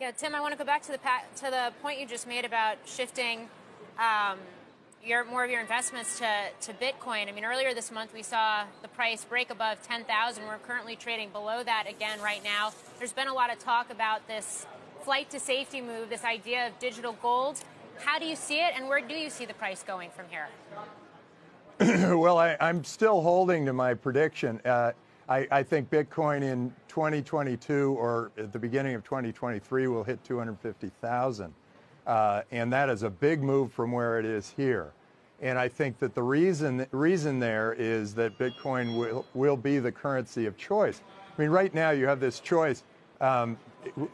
Yeah, Tim, I want to go back to the point you just made about shifting more of your investments to Bitcoin. I mean, earlier this month we saw the price break above 10,000. We're currently trading below that again right now. There's been a lot of talk about this flight to safety move, this idea of digital gold. How do you see it, and where do you see the price going from here? Well, I'm still holding to my prediction. I think Bitcoin in 2022 or at the beginning of 2023 will hit 250,000. And that is a big move from where it is here. And I think that the reason there is that Bitcoin will be the currency of choice. I mean, right now you have this choice, and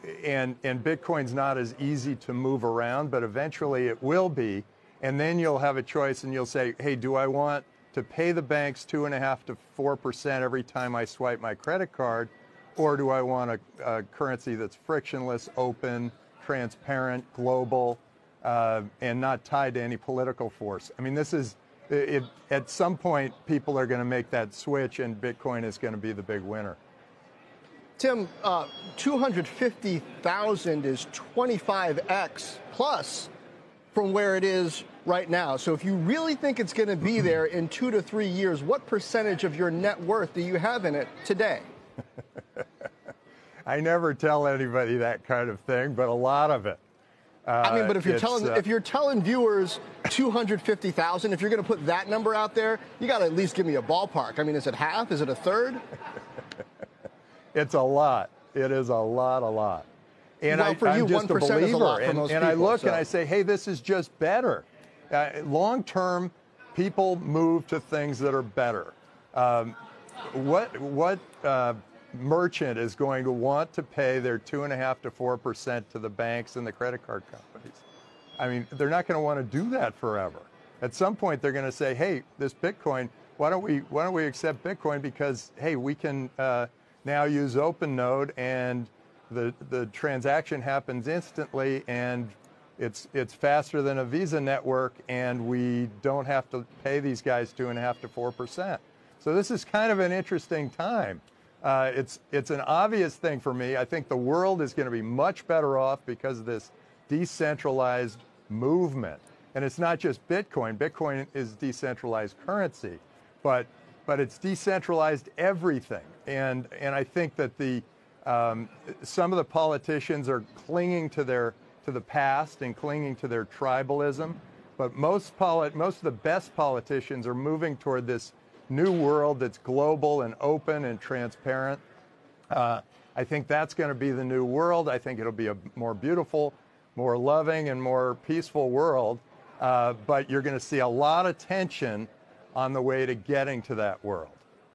Bitcoin's not as easy to move around, but eventually it will be. And then you'll have a choice, and you'll say, hey, do I want to pay the banks 2.5% to 4% every time I swipe my credit card, or do I want a currency that's frictionless, open, transparent, global, and not tied to any political force? I mean, this is, at some point, people are going to make that switch, and Bitcoin is going to be the big winner. Tim, 250,000 is 25x plus from where it is right now. So if you really think it's going to be there in 2 to 3 years, what percentage of your net worth do you have in it today? I never tell anybody that kind of thing, but a lot of it. I mean, but if you're telling viewers 250,000, if you're going to put that number out there, you got to at least give me a ballpark. I mean, is it half? Is it a third? It's a lot. It is a lot. And well, I'm just a believer, and I look and I say, hey, this is just better. Long term, people move to things that are better. What merchant is going to want to pay their 2.5% to 4% to the banks and the credit card companies? I mean, they're not going to want to do that forever. At some point, they're going to say, hey, this Bitcoin, why don't we accept Bitcoin, because hey, we can now use OpenNode, and the transaction happens instantly, and it's faster than a Visa network, and we don't have to pay these guys 2.5% to 4%. So this is kind of an interesting time. It's an obvious thing for me. I think the world is going to be much better off because of this decentralized movement. And it's not just Bitcoin. Bitcoin is decentralized currency, but it's decentralized everything. And I think that the some of the politicians are clinging to the past and clinging to their tribalism, but most of the best politicians are moving toward this new world that's global and open and transparent. I think that's going to be the new world. I think it'll be a more beautiful, more loving, and more peaceful world. But you're going to see a lot of tension on the way to getting to that world.